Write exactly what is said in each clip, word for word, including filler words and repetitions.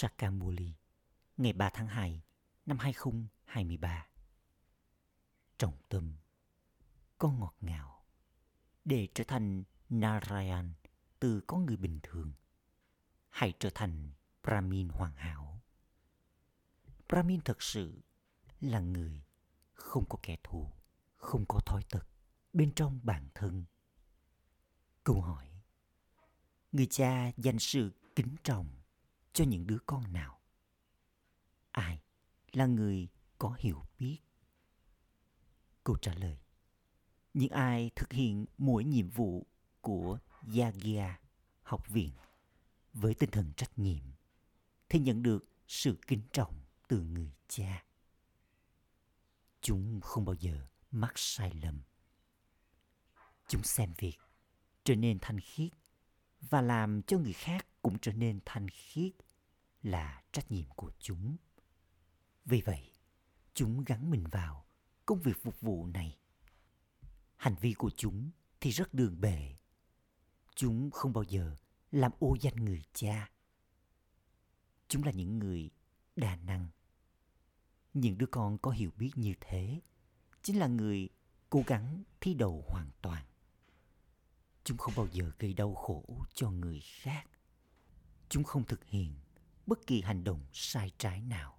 Sakamuli ngày ba tháng hai năm hai nghìn không trăm hai mươi ba. Trọng tâm, con ngọt ngào. Để trở thành Narayan từ con người bình thường, hãy trở thành Brahmin hoàn hảo. Brahmin thật sự là người không có kẻ thù, không có thói tật bên trong bản thân. Câu hỏi: người cha dành sự kính trọng cho những đứa con nào? Ai là người có hiểu biết? Câu trả lời: những ai thực hiện mỗi nhiệm vụ của Yagya học viện với tinh thần trách nhiệm thì nhận được sự kính trọng từ người cha. Chúng không bao giờ mắc sai lầm. Chúng xem việc trở nên thanh khiết và làm cho người khác cũng trở nên thanh khiết là trách nhiệm của chúng. Vì vậy, chúng gắn mình vào công việc phục vụ này. Hành vi của chúng thì rất đường bệ. Chúng không bao giờ làm ô danh người cha. Chúng là những người đa năng. Những đứa con có hiểu biết như thế chính là người cố gắng thi đậu hoàn toàn. Chúng không bao giờ gây đau khổ cho người khác. Chúng không thực hiện bất kỳ hành động sai trái nào.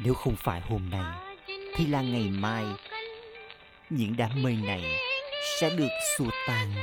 Nếu không phải hôm nay thì là ngày mai, những đám mây này sẽ được xua tan.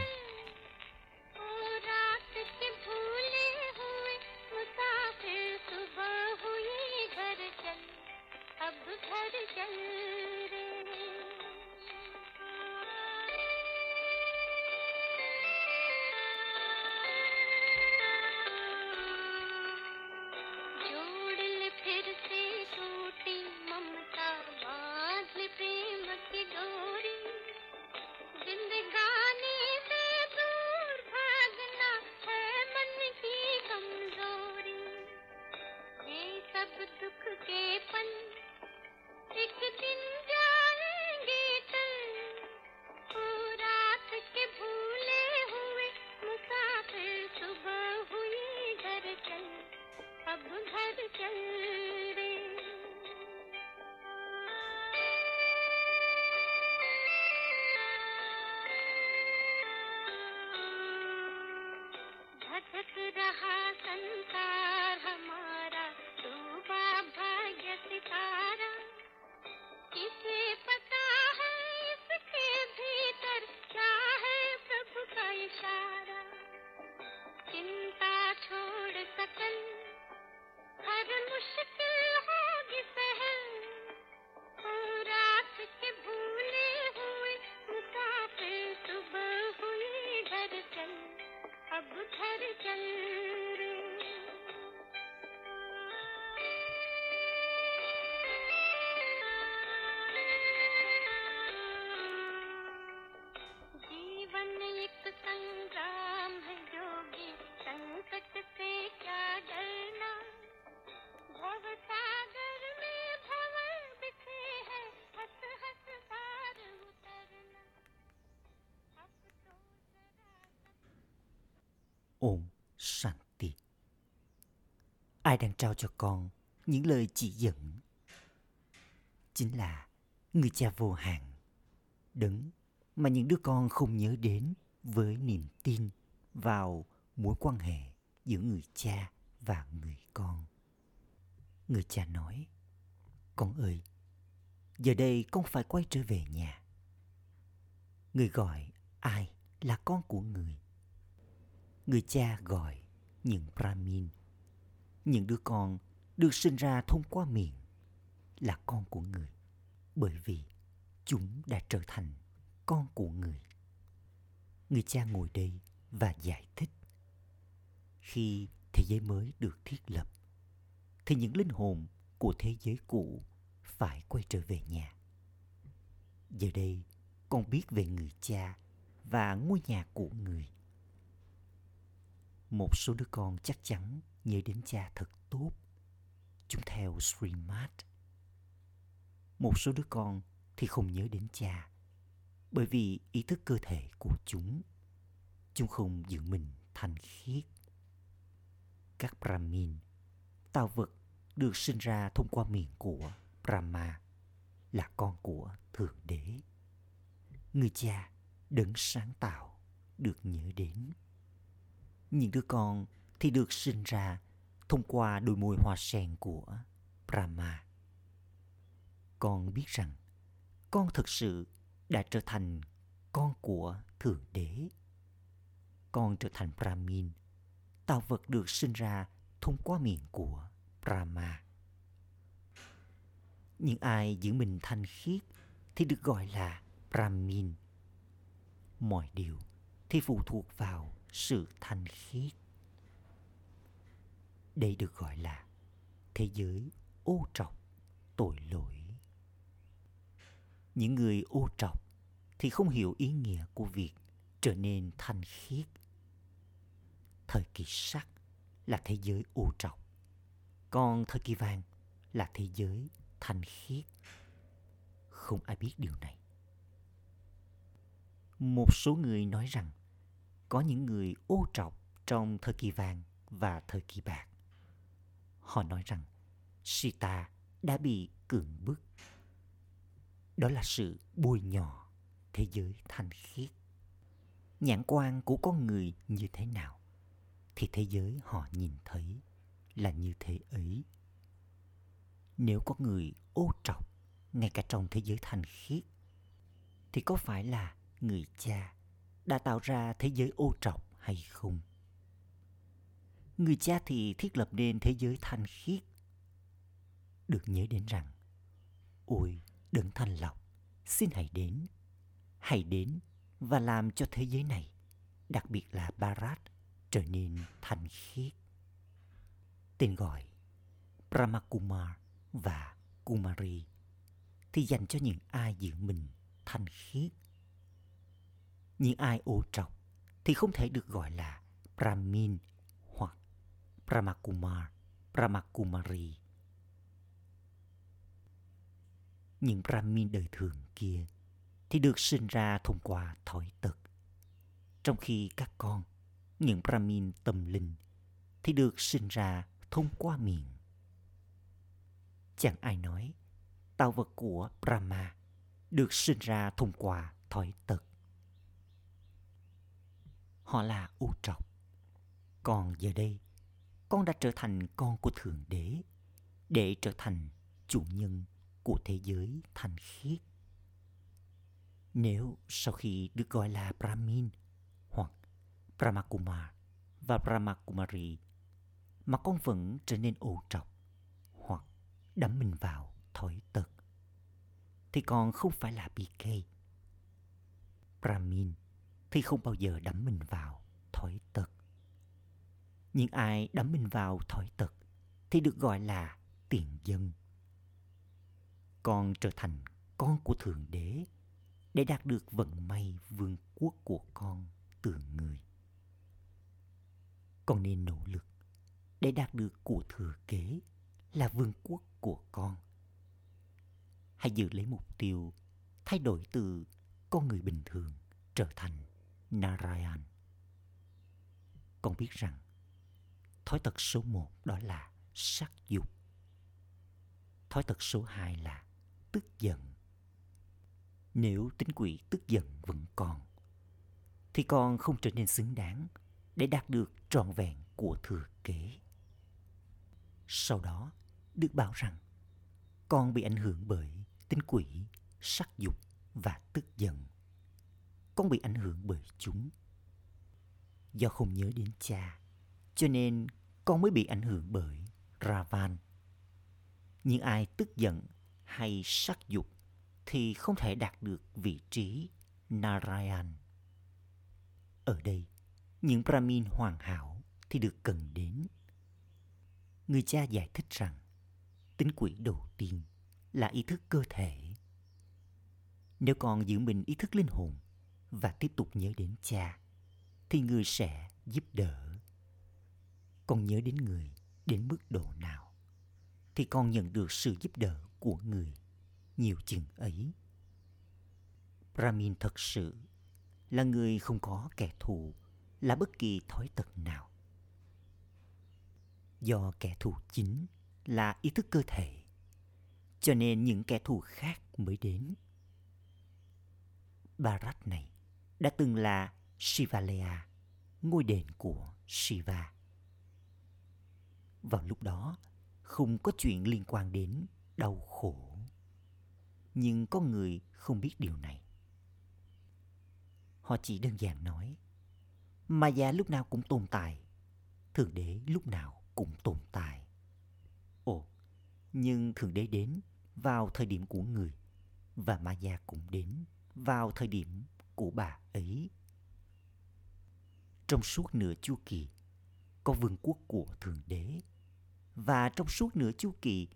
Om Shanti. Ai đang trao cho con những lời chỉ dẫn? Chính là người cha vô hạn, đấng mà những đứa con không nhớ đến với niềm tin vào mối quan hệ giữa người cha và người con. Người cha nói: "Con ơi, giờ đây con phải quay trở về nhà." Người gọi ai là con của người? Người cha gọi những Brahmin, những đứa con được sinh ra thông qua miệng, là con của người, bởi vì chúng đã trở thành con của người. Người cha ngồi đây và giải thích. Khi thế giới mới được thiết lập, thì những linh hồn của thế giới cũ phải quay trở về nhà. Giờ đây, con biết về người cha và ngôi nhà của người. Một số đứa con chắc chắn nhớ đến cha thật tốt. Chúng theo Srimat. Một số đứa con thì không nhớ đến cha, bởi vì ý thức cơ thể của chúng, chúng không giữ mình thanh khiết. Các Brahmin, tạo vật được sinh ra thông qua miệng của Brahma, là con của Thượng Đế, người cha đấng sáng tạo được nhớ đến. Những đứa con thì được sinh ra thông qua đôi môi hoa sen của Brahma. Con biết rằng con thực sự đã trở thành con của Thượng Đế. Con trở thành Brahmin, tạo vật được sinh ra thông qua miệng của Brahma. Những ai giữ mình thanh khiết thì được gọi là Brahmin. Mọi điều thì phụ thuộc vào sự thanh khiết. Đây được gọi là thế giới ô trọc, tội lỗi. Những người ô trọc thì không hiểu ý nghĩa của việc trở nên thanh khiết. Thời kỳ sắt là thế giới ô trọc, còn thời kỳ vàng là thế giới thanh khiết. Không ai biết điều này. Một số người nói rằng có những người ô trọc trong thời kỳ vàng và thời kỳ bạc. Họ nói rằng Sita đã bị cưỡng bức. Đó là sự bôi nhọ thế giới thanh khiết. Nhãn quan của con người như thế nào thì thế giới họ nhìn thấy là như thế ấy. Nếu có người ô trọc ngay cả trong thế giới thanh khiết, thì có phải là người cha đã tạo ra thế giới ô trọc hay không? Người cha thì thiết lập nên thế giới thanh khiết. Được nhớ đến rằng, ôi đấng thanh lọc, xin hãy đến, hãy đến và làm cho thế giới này, đặc biệt là Bharat, trở nên thanh khiết. Tên gọi Brahmakumar và Kumari thì dành cho những ai giữ mình thanh khiết. Những ai ô trọc thì không thể được gọi là Brahmin hoặc Brahmakumar, Brahmakumari. Những Brahmin đời thường kia thì được sinh ra thông qua thói tật, trong khi các con, những Brahmin tâm linh thì được sinh ra thông qua miệng. Chẳng ai nói tạo vật của Brahma được sinh ra thông qua thói tật. Họ là ô trọc. Còn giờ đây, con đã trở thành con của Thượng Đế để trở thành chủ nhân của thế giới thanh khiết. Nếu sau khi được gọi là Brahmin hoặc Brahmakumar và Brahmakumari mà con vẫn trở nên ô trọc hoặc đắm mình vào thói tật, thì con không phải là bê ca. Brahmin thì không bao giờ đắm mình vào thói tật. Những ai đắm mình vào thói tật thì được gọi là tiền dân. Con trở thành con của Thượng Đế để đạt được vận may vương quốc của con từ người. Con nên nỗ lực để đạt được của thừa kế là vương quốc của con. Hãy giữ lấy mục tiêu thay đổi từ con người bình thường trở thành Narayan. Con biết rằng thói tật số một đó là sắc dục. Thói tật số hai là tức giận. Nếu tính quỷ tức giận vẫn còn, thì con không trở nên xứng đáng để đạt được trọn vẹn của thừa kế. Sau đó, được bảo rằng con bị ảnh hưởng bởi tính quỷ, sắc dục và tức giận. Con bị ảnh hưởng bởi chúng. Do không nhớ đến cha, cho nên con mới bị ảnh hưởng bởi Ravan. Những ai tức giận hay sắc dục thì không thể đạt được vị trí Narayan. Ở đây, những Brahmin hoàn hảo thì được cần đến. Người cha giải thích rằng tính quỷ đầu tiên là ý thức cơ thể. Nếu còn giữ mình ý thức linh hồn và tiếp tục nhớ đến cha, thì người sẽ giúp đỡ. Con nhớ đến người đến mức độ nào thì con nhận được sự giúp đỡ của người nhiều chừng ấy. Brahmin thật sự là người không có kẻ thù, là bất kỳ thói tật nào. Do kẻ thù chính là ý thức cơ thể, cho nên những kẻ thù khác mới đến. Bharat này đã từng là Shivalaya, ngôi đền của Shiva. Vào lúc đó, không có chuyện liên quan đến đau khổ. Nhưng có người không biết điều này. Họ chỉ đơn giản nói, Maya lúc nào cũng tồn tại, Thượng Đế lúc nào cũng tồn tại. Ồ, nhưng Thượng Đế đến vào thời điểm của người, và Maya cũng đến vào thời điểm của bà ấy. Trong suốt nửa chu kỳ có vương quốc của Thượng Đế, và trong suốt nửa chu kỳ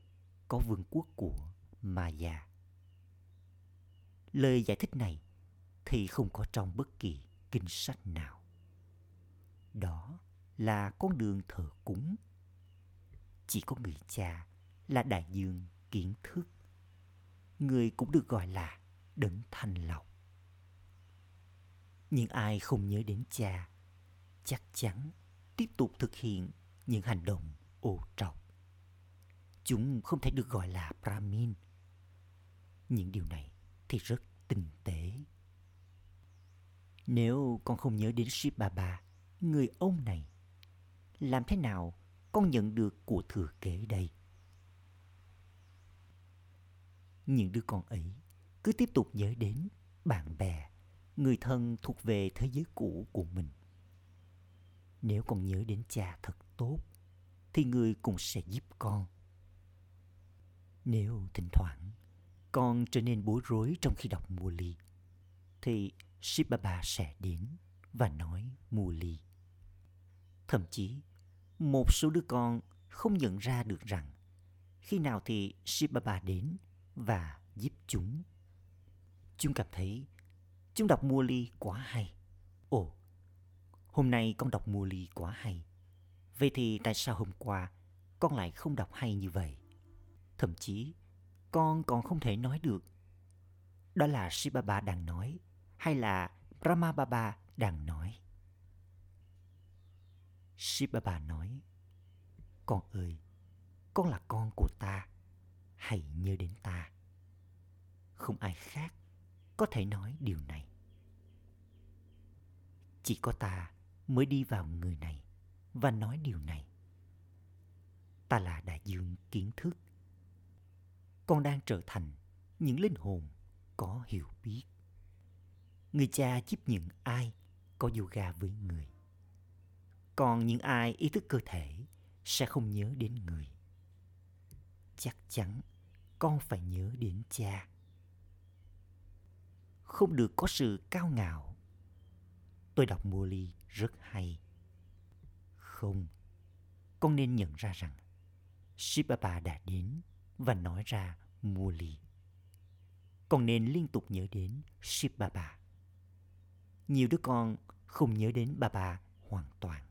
có vương quốc của Maya. Lời giải thích này thì không có trong bất kỳ kinh sách nào. Đó là con đường thờ cúng. Chỉ có người cha là đại dương kiến thức. Người cũng được gọi là đấng thanh lọc. Nhưng ai không nhớ đến cha chắc chắn tiếp tục thực hiện những hành động ô trọc. Chúng không thể được gọi là Brahmin. Những điều này thì rất tinh tế. Nếu con không nhớ đến Shiv Baba, người ông này, làm thế nào con nhận được của thừa kế đây? Những đứa con ấy cứ tiếp tục nhớ đến bạn bè, người thân thuộc về thế giới cũ của mình. Nếu con nhớ đến cha thật tốt, thì người cũng sẽ giúp con. Nếu thỉnh thoảng con trở nên bối rối trong khi đọc Murli, thì Shiv Baba sẽ đến và nói Murli. Thậm chí, một số đứa con không nhận ra được rằng khi nào thì Shiv Baba đến và giúp chúng. Chúng cảm thấy chúng đọc Murli quá hay. Ồ, hôm nay con đọc Murli quá hay. Vậy thì tại sao hôm qua con lại không đọc hay như vậy? Thậm chí, con còn không thể nói được đó là Shiv Baba đang nói hay là Brahma Baba đang nói. Shiv Baba nói, con ơi, con là con của ta, hãy nhớ đến ta. Không ai khác có thể nói điều này. Chỉ có ta mới đi vào người này và nói điều này. Ta là đại dương kiến thức. Con đang trở thành những linh hồn có hiểu biết. Người cha giúp những ai có yoga với người. Còn những ai ý thức cơ thể sẽ không nhớ đến người. Chắc chắn con phải nhớ đến cha. Không được có sự cao ngạo. Tôi đọc Murli rất hay. Không, con nên nhận ra rằng Shiv Baba đã đến và nói ra Murli. Con nên liên tục nhớ đến Shiv Baba. Nhiều đứa con không nhớ đến Baba hoàn toàn.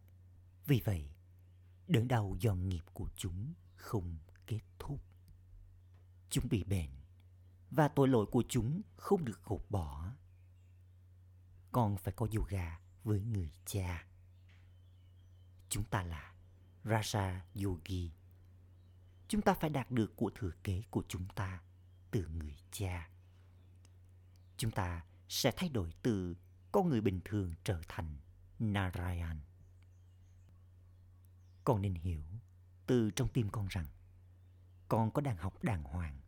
Vì vậy, đớn đau do nghiệp của chúng không kết thúc. Chúng bị bệnh và tội lỗi của chúng không được gột bỏ. Con phải có yoga với người cha. Chúng ta là Raja Yogi. Chúng ta phải đạt được của thừa kế của chúng ta từ người cha. Chúng ta sẽ thay đổi từ con người bình thường trở thành Narayan. Con nên hiểu từ trong tim con rằng con có đang học đàng hoàng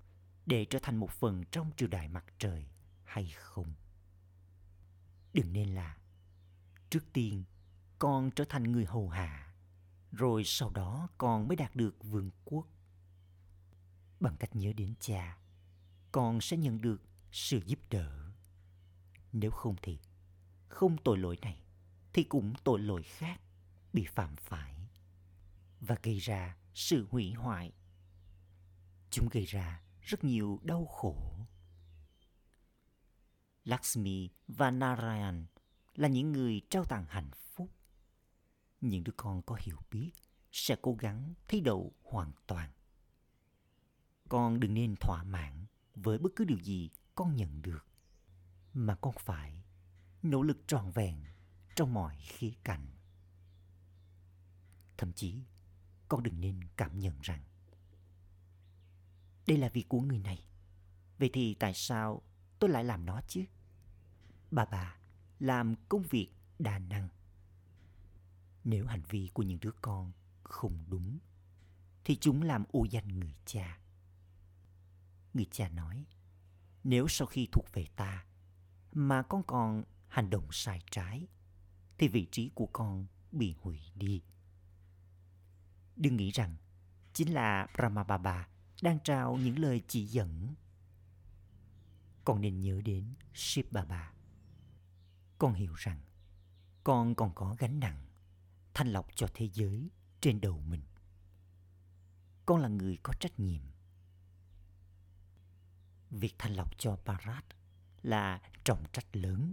để trở thành một phần trong triều đại mặt trời hay không. Đừng nên là trước tiên con trở thành người hầu hạ, rồi sau đó con mới đạt được vương quốc. Bằng cách nhớ đến cha, con sẽ nhận được sự giúp đỡ. Nếu không thì không tội lỗi này thì cũng tội lỗi khác bị phạm phải và gây ra sự hủy hoại. Chúng gây ra rất nhiều đau khổ. Lakshmi và Narayan là những người trao tặng hạnh phúc. Những đứa con có hiểu biết sẽ cố gắng thi đậu hoàn toàn. Con đừng nên thỏa mãn với bất cứ điều gì con nhận được, mà con phải nỗ lực trọn vẹn trong mọi khía cạnh. Thậm chí, con đừng nên cảm nhận rằng đây là việc của người này, vậy thì tại sao tôi lại làm nó chứ? Bà bà làm công việc đa năng. Nếu hành vi của những đứa con không đúng, thì chúng làm ô danh người cha. Người cha nói, nếu sau khi thuộc về ta mà con còn hành động sai trái, thì vị trí của con bị hủy đi. Đừng nghĩ rằng chính là Brahma Baba đang trao những lời chỉ dẫn. Con nên nhớ đến Shiv Baba. Con hiểu rằng con còn có gánh nặng thanh lọc cho thế giới trên đầu mình. Con là người có trách nhiệm. Việc thanh lọc cho Bharat là trọng trách lớn.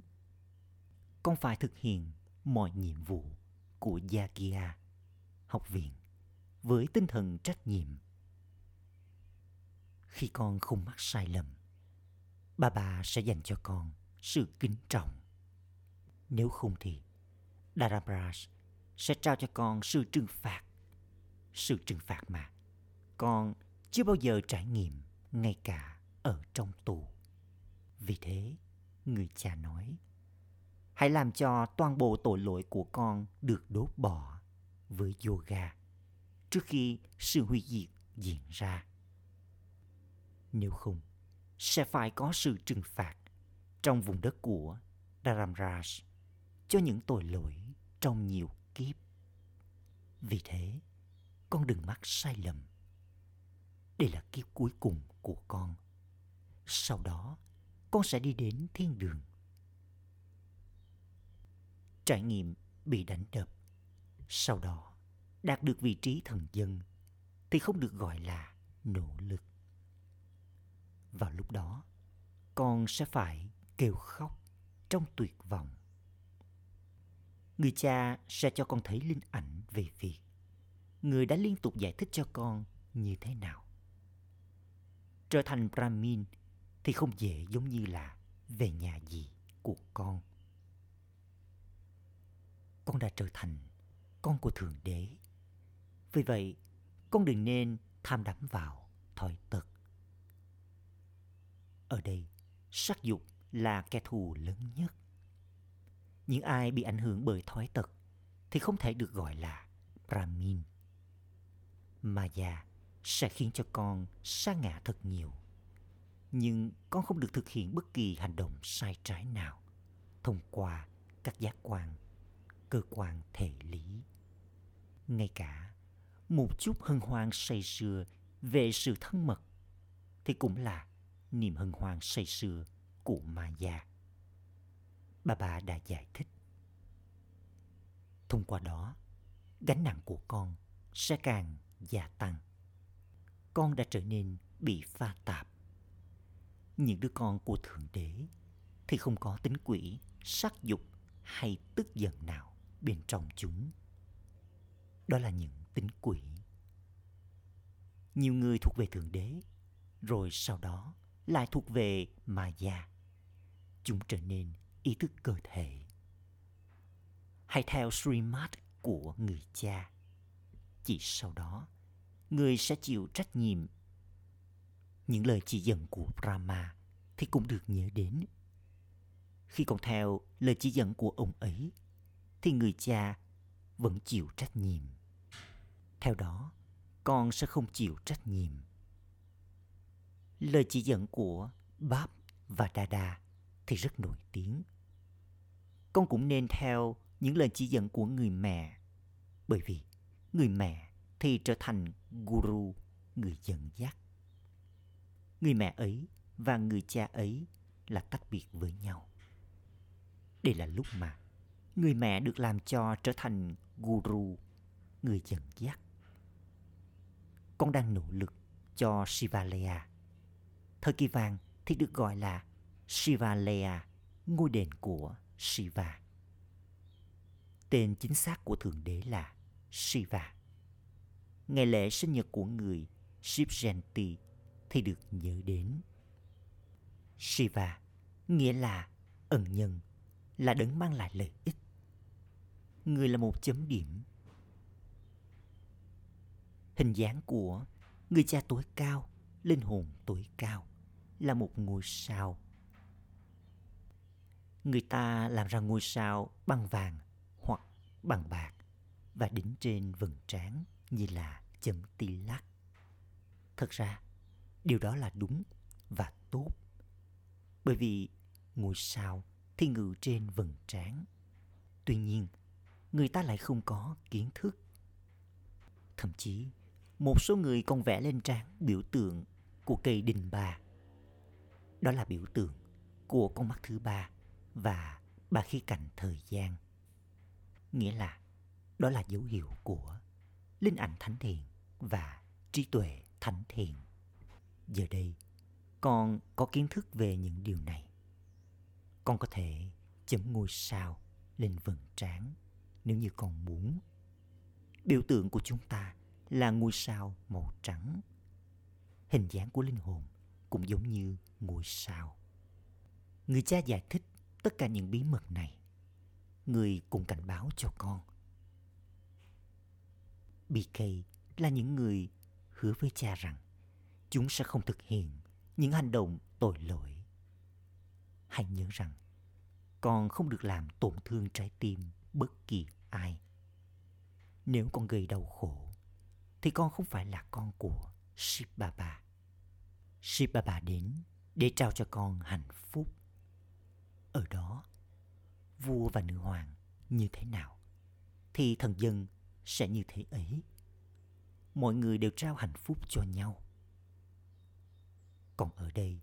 Con phải thực hiện mọi nhiệm vụ của Yagya, học viện, với tinh thần trách nhiệm. Khi con không mắc sai lầm, bà bà sẽ dành cho con sự kính trọng. Nếu không thì, Dharamras sẽ trao cho con sự trừng phạt. Sự trừng phạt mà con chưa bao giờ trải nghiệm, ngay cả ở trong tù. Vì thế, người cha nói, hãy làm cho toàn bộ tội lỗi của con được đốt bỏ với yoga trước khi sự hủy diệt diễn ra. Nếu không, sẽ phải có sự trừng phạt trong vùng đất của Dharamras cho những tội lỗi trong nhiều kiếp. Vì thế, con đừng mắc sai lầm. Đây là kiếp cuối cùng của con. Sau đó, con sẽ đi đến thiên đường. Trải nghiệm bị đánh đập, sau đó đạt được vị trí thần dân thì không được gọi là nỗ lực. Vào lúc đó, con sẽ phải kêu khóc trong tuyệt vọng. Người cha sẽ cho con thấy linh ảnh về việc người đã liên tục giải thích cho con như thế nào. Trở thành Brahmin thì không dễ giống như là về nhà gì của con. Con đã trở thành con của Thượng Đế. Vì vậy, con đừng nên tham đắm vào thói tật. Ở đây, sắc dục là kẻ thù lớn nhất. Những ai bị ảnh hưởng bởi thói tật thì không thể được gọi là Brahmin. Maya sẽ khiến cho con sa ngã thật nhiều. Nhưng con không được thực hiện bất kỳ hành động sai trái nào thông qua các giác quan, cơ quan thể lý. Ngay cả một chút hân hoan say sưa về sự thân mật thì cũng là niềm hân hoan say sưa của Maya. Bà bà đã giải thích. Thông qua đó, gánh nặng của con sẽ càng gia tăng. Con đã trở nên bị pha tạp. Những đứa con của Thượng Đế thì không có tính quỷ, sắc dục hay tức giận nào bên trong chúng. Đó là những tính quỷ. Nhiều người thuộc về Thượng Đế, rồi sau đó lại thuộc về Maya. Chúng trở nên ý thức cơ thể. Hãy theo Srimat của người cha. Chỉ sau đó, người sẽ chịu trách nhiệm. Những lời chỉ dẫn của Brahma thì cũng được nhớ đến. Khi còn theo lời chỉ dẫn của ông ấy, thì người cha vẫn chịu trách nhiệm. Theo đó, con sẽ không chịu trách nhiệm. Lời chỉ dẫn của Bab và Dada thì rất nổi tiếng. Con cũng nên theo những lời chỉ dẫn của người mẹ, bởi vì người mẹ thì trở thành Guru, người dẫn dắt. Người mẹ ấy và người cha ấy là tách biệt với nhau. Đây là lúc mà người mẹ được làm cho trở thành Guru, người dẫn dắt. Con đang nỗ lực cho Shivalaya. Thời kỳ vàng thì được gọi là Shivalaya, ngôi đền của Shiva. Tên chính xác của Thượng Đế là Shiva. Ngày lễ sinh nhật của người Shivjanti thì được nhớ đến. Shiva nghĩa là Ẩn nhân là đấng mang lại lợi ích. Người là một chấm điểm. Hình dáng của người cha tối cao, linh hồn tối cao là một ngôi sao. Người ta làm ra ngôi sao bằng vàng hoặc bằng bạc và đính trên vầng trán như là chấm ti lắc. Thật ra, điều đó là đúng và tốt, bởi vì ngôi sao thì ngự trên vầng trán. Tuy nhiên, người ta lại không có kiến thức. Thậm chí, một số người còn vẽ lên trán biểu tượng của cây đình bà. Đó là biểu tượng của con mắt thứ ba và ba khía cạnh thời gian. Nghĩa là đó là dấu hiệu của linh ảnh thánh thiện và trí tuệ thánh thiện. Giờ đây, con có kiến thức về những điều này. Con có thể chấm ngôi sao lên vầng trán nếu như con muốn. Biểu tượng của chúng ta là ngôi sao màu trắng. Hình dáng của linh hồn cũng giống như ngôi sao. Người cha giải thích tất cả những bí mật này. Người cũng cảnh báo cho con. bê ca là những người hứa với cha rằng chúng sẽ không thực hiện những hành động tội lỗi. Hãy nhớ rằng con không được làm tổn thương trái tim bất kỳ ai. Nếu con gây đau khổ thì con không phải là con của Shiv Baba. Shiv Baba đến để trao cho con hạnh phúc. Ở đó, vua và nữ hoàng như thế nào thì thần dân sẽ như thế ấy. Mọi người đều trao hạnh phúc cho nhau. Còn ở đây,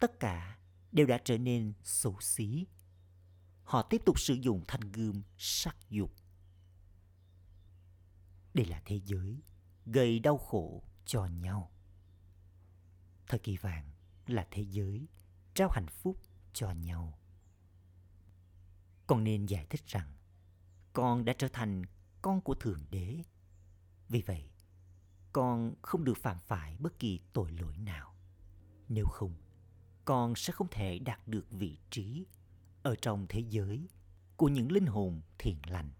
tất cả đều đã trở nên xấu xí. Họ tiếp tục sử dụng thanh gươm sắc dục. Đây là thế giới gây đau khổ cho nhau. Thời kỳ vàng là thế giới trao hạnh phúc cho nhau. Con nên giải thích rằng con đã trở thành con của Thượng Đế. Vì vậy, con không được phạm phải bất kỳ tội lỗi nào. Nếu không, con sẽ không thể đạt được vị trí ở trong thế giới của những linh hồn thiện lành.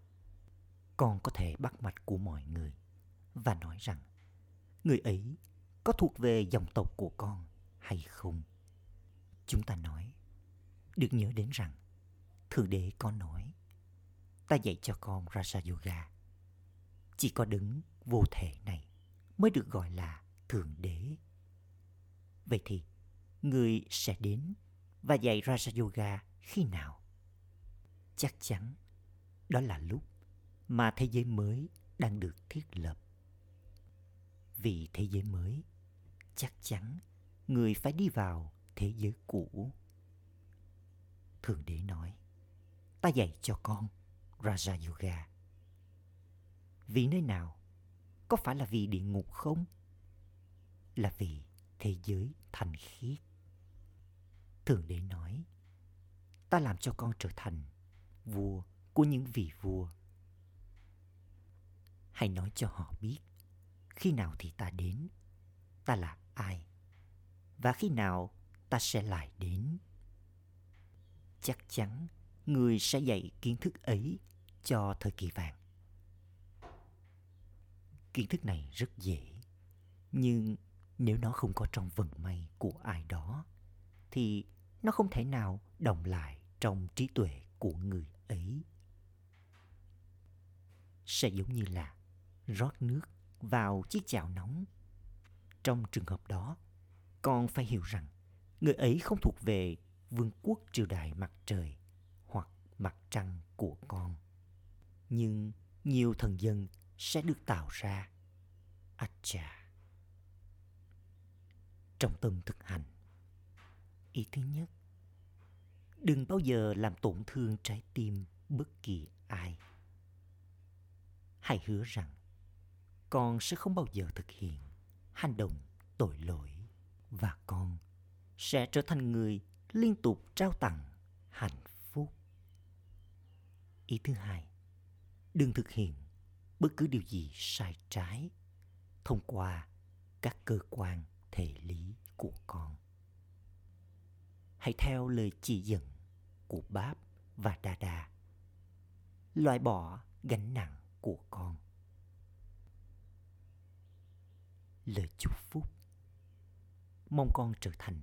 Con có thể bắt mạch của mọi người và nói rằng người ấy có thuộc về dòng tộc của con hay không. Chúng ta nói, được nhớ đến rằng Thượng Đế có nói, ta dạy cho con Raja Yoga. Chỉ có đấng vô thể này mới được gọi là Thượng Đế. Vậy thì, người sẽ đến và dạy Raja Yoga khi nào? Chắc chắn, đó là lúc mà thế giới mới đang được thiết lập. Vì thế giới mới, chắc chắn người phải đi vào thế giới cũ. Thượng Đế nói, ta dạy cho con Raja Yoga. Vì nơi nào? Có phải là vì địa ngục không? Là vì thế giới thành khiết. Thượng Đế nói, ta làm cho con trở thành vua của những vị vua. Hãy nói cho họ biết khi nào thì ta đến, ta là ai, và khi nào ta sẽ lại đến. Chắc chắn người sẽ dạy kiến thức ấy cho thời kỳ vàng. Kiến thức này rất dễ, nhưng nếu nó không có trong vận may của ai đó, thì nó không thể nào đọng lại trong trí tuệ của người ấy. Sẽ giống như là rót nước vào chiếc chảo nóng. Trong trường hợp đó, con phải hiểu rằng người ấy không thuộc về vương quốc triều đại mặt trời hoặc mặt trăng của con. Nhưng nhiều thần dân sẽ được tạo ra. Acha. Trong tâm thực hành, ý thứ nhất, đừng bao giờ làm tổn thương trái tim bất kỳ ai. Hãy hứa rằng con sẽ không bao giờ thực hiện hành động tội lỗi và con sẽ trở thành người liên tục trao tặng hạnh phúc. Ý thứ hai, đừng thực hiện bất cứ điều gì sai trái thông qua các cơ quan thể lý của con. Hãy theo lời chỉ dẫn của Báp và Dada, loại bỏ gánh nặng của con. Lời chúc phúc. Mong con trở thành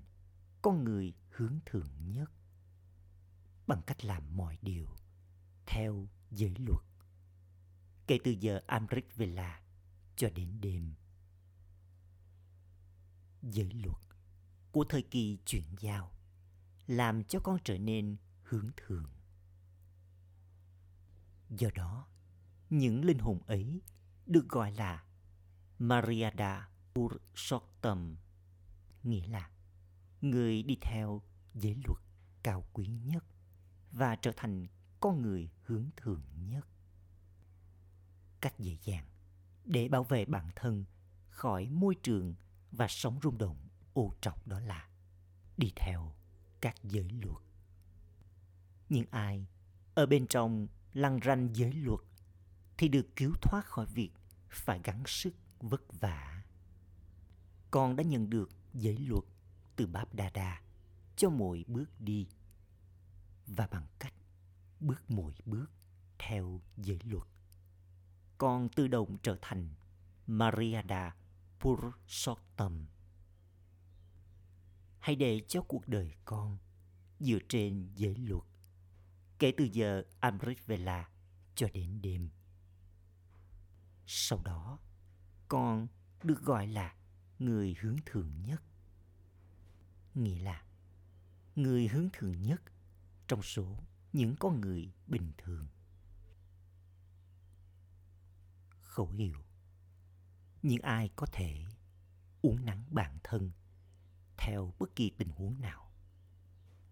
con người hướng thượng nhất bằng cách làm mọi điều theo giới luật kể từ giờ Amrit Vela cho đến đêm. Giới luật của thời kỳ chuyển giao làm cho con trở nên hướng thượng. Do đó, những linh hồn ấy được gọi là Maryada Purushottam, nghĩa là người đi theo giới luật cao quý nhất và trở thành con người hướng thượng nhất. Cách dễ dàng để bảo vệ bản thân khỏi môi trường và sóng rung động ô trọc đó là đi theo các giới luật. Nhưng ai ở bên trong lăng ranh giới luật thì được cứu thoát khỏi việc phải gắng sức vất vả. Con đã nhận được giới luật từ Báp Dada cho mỗi bước đi, và bằng cách bước mỗi bước theo giới luật, con tự động trở thành Maryada Purushottam. Hãy để cho cuộc đời con dựa trên giới luật kể từ giờ Amrit Vela cho đến đêm. Sau đó, con được gọi là người hướng thượng nhất, nghĩa là người hướng thượng nhất trong số những con người bình thường. Khẩu hiệu: những ai có thể uốn nắn bản thân theo bất kỳ tình huống nào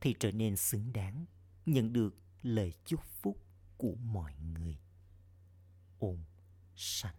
thì trở nên xứng đáng nhận được lời chúc phúc của mọi người. Om Shanti.